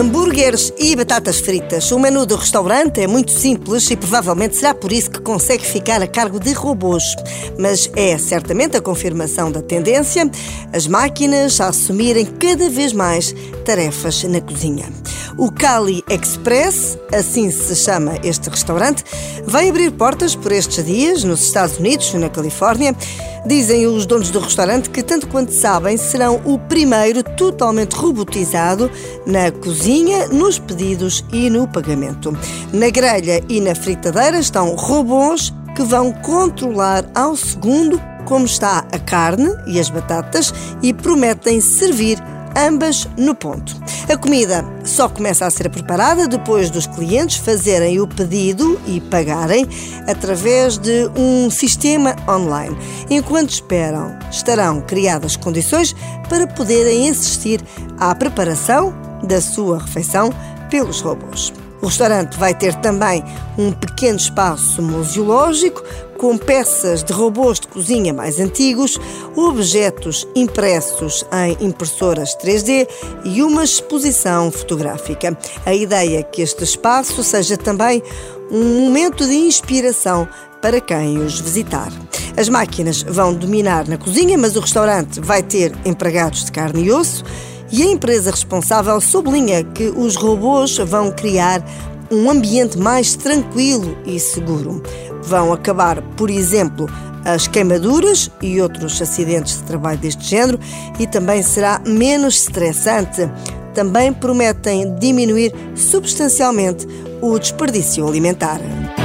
hambúrgueres e batatas fritas. O menu do restaurante é muito simples e provavelmente será por isso que consegue ficar a cargo de robôs. Mas é certamente a confirmação da tendência, as máquinas a assumirem cada vez mais tarefas na cozinha. O Cali Express, assim se chama este restaurante, vai abrir portas por estes dias nos Estados Unidos, na Califórnia. Dizem os donos do restaurante que, tanto quanto sabem, serão o primeiro totalmente robotizado na cozinha, nos pedidos e no pagamento. Na grelha e na fritadeira estão robôs que vão controlar ao segundo como está a carne e as batatas e prometem servir ambas no ponto. A comida só começa a ser preparada depois dos clientes fazerem o pedido e pagarem através de um sistema online. Enquanto esperam, estarão criadas condições para poderem assistir à preparação da sua refeição pelos robôs. O restaurante vai ter também um pequeno espaço museológico com peças de robôs de cozinha mais antigos, objetos impressos em impressoras 3D e uma exposição fotográfica. A ideia é que este espaço seja também um momento de inspiração para quem os visitar. As máquinas vão dominar na cozinha, mas o restaurante vai ter empregados de carne e osso. E a empresa responsável sublinha que os robôs vão criar um ambiente mais tranquilo e seguro. Vão acabar, por exemplo, as queimaduras e outros acidentes de trabalho deste género e também será menos estressante. Também prometem diminuir substancialmente o desperdício alimentar.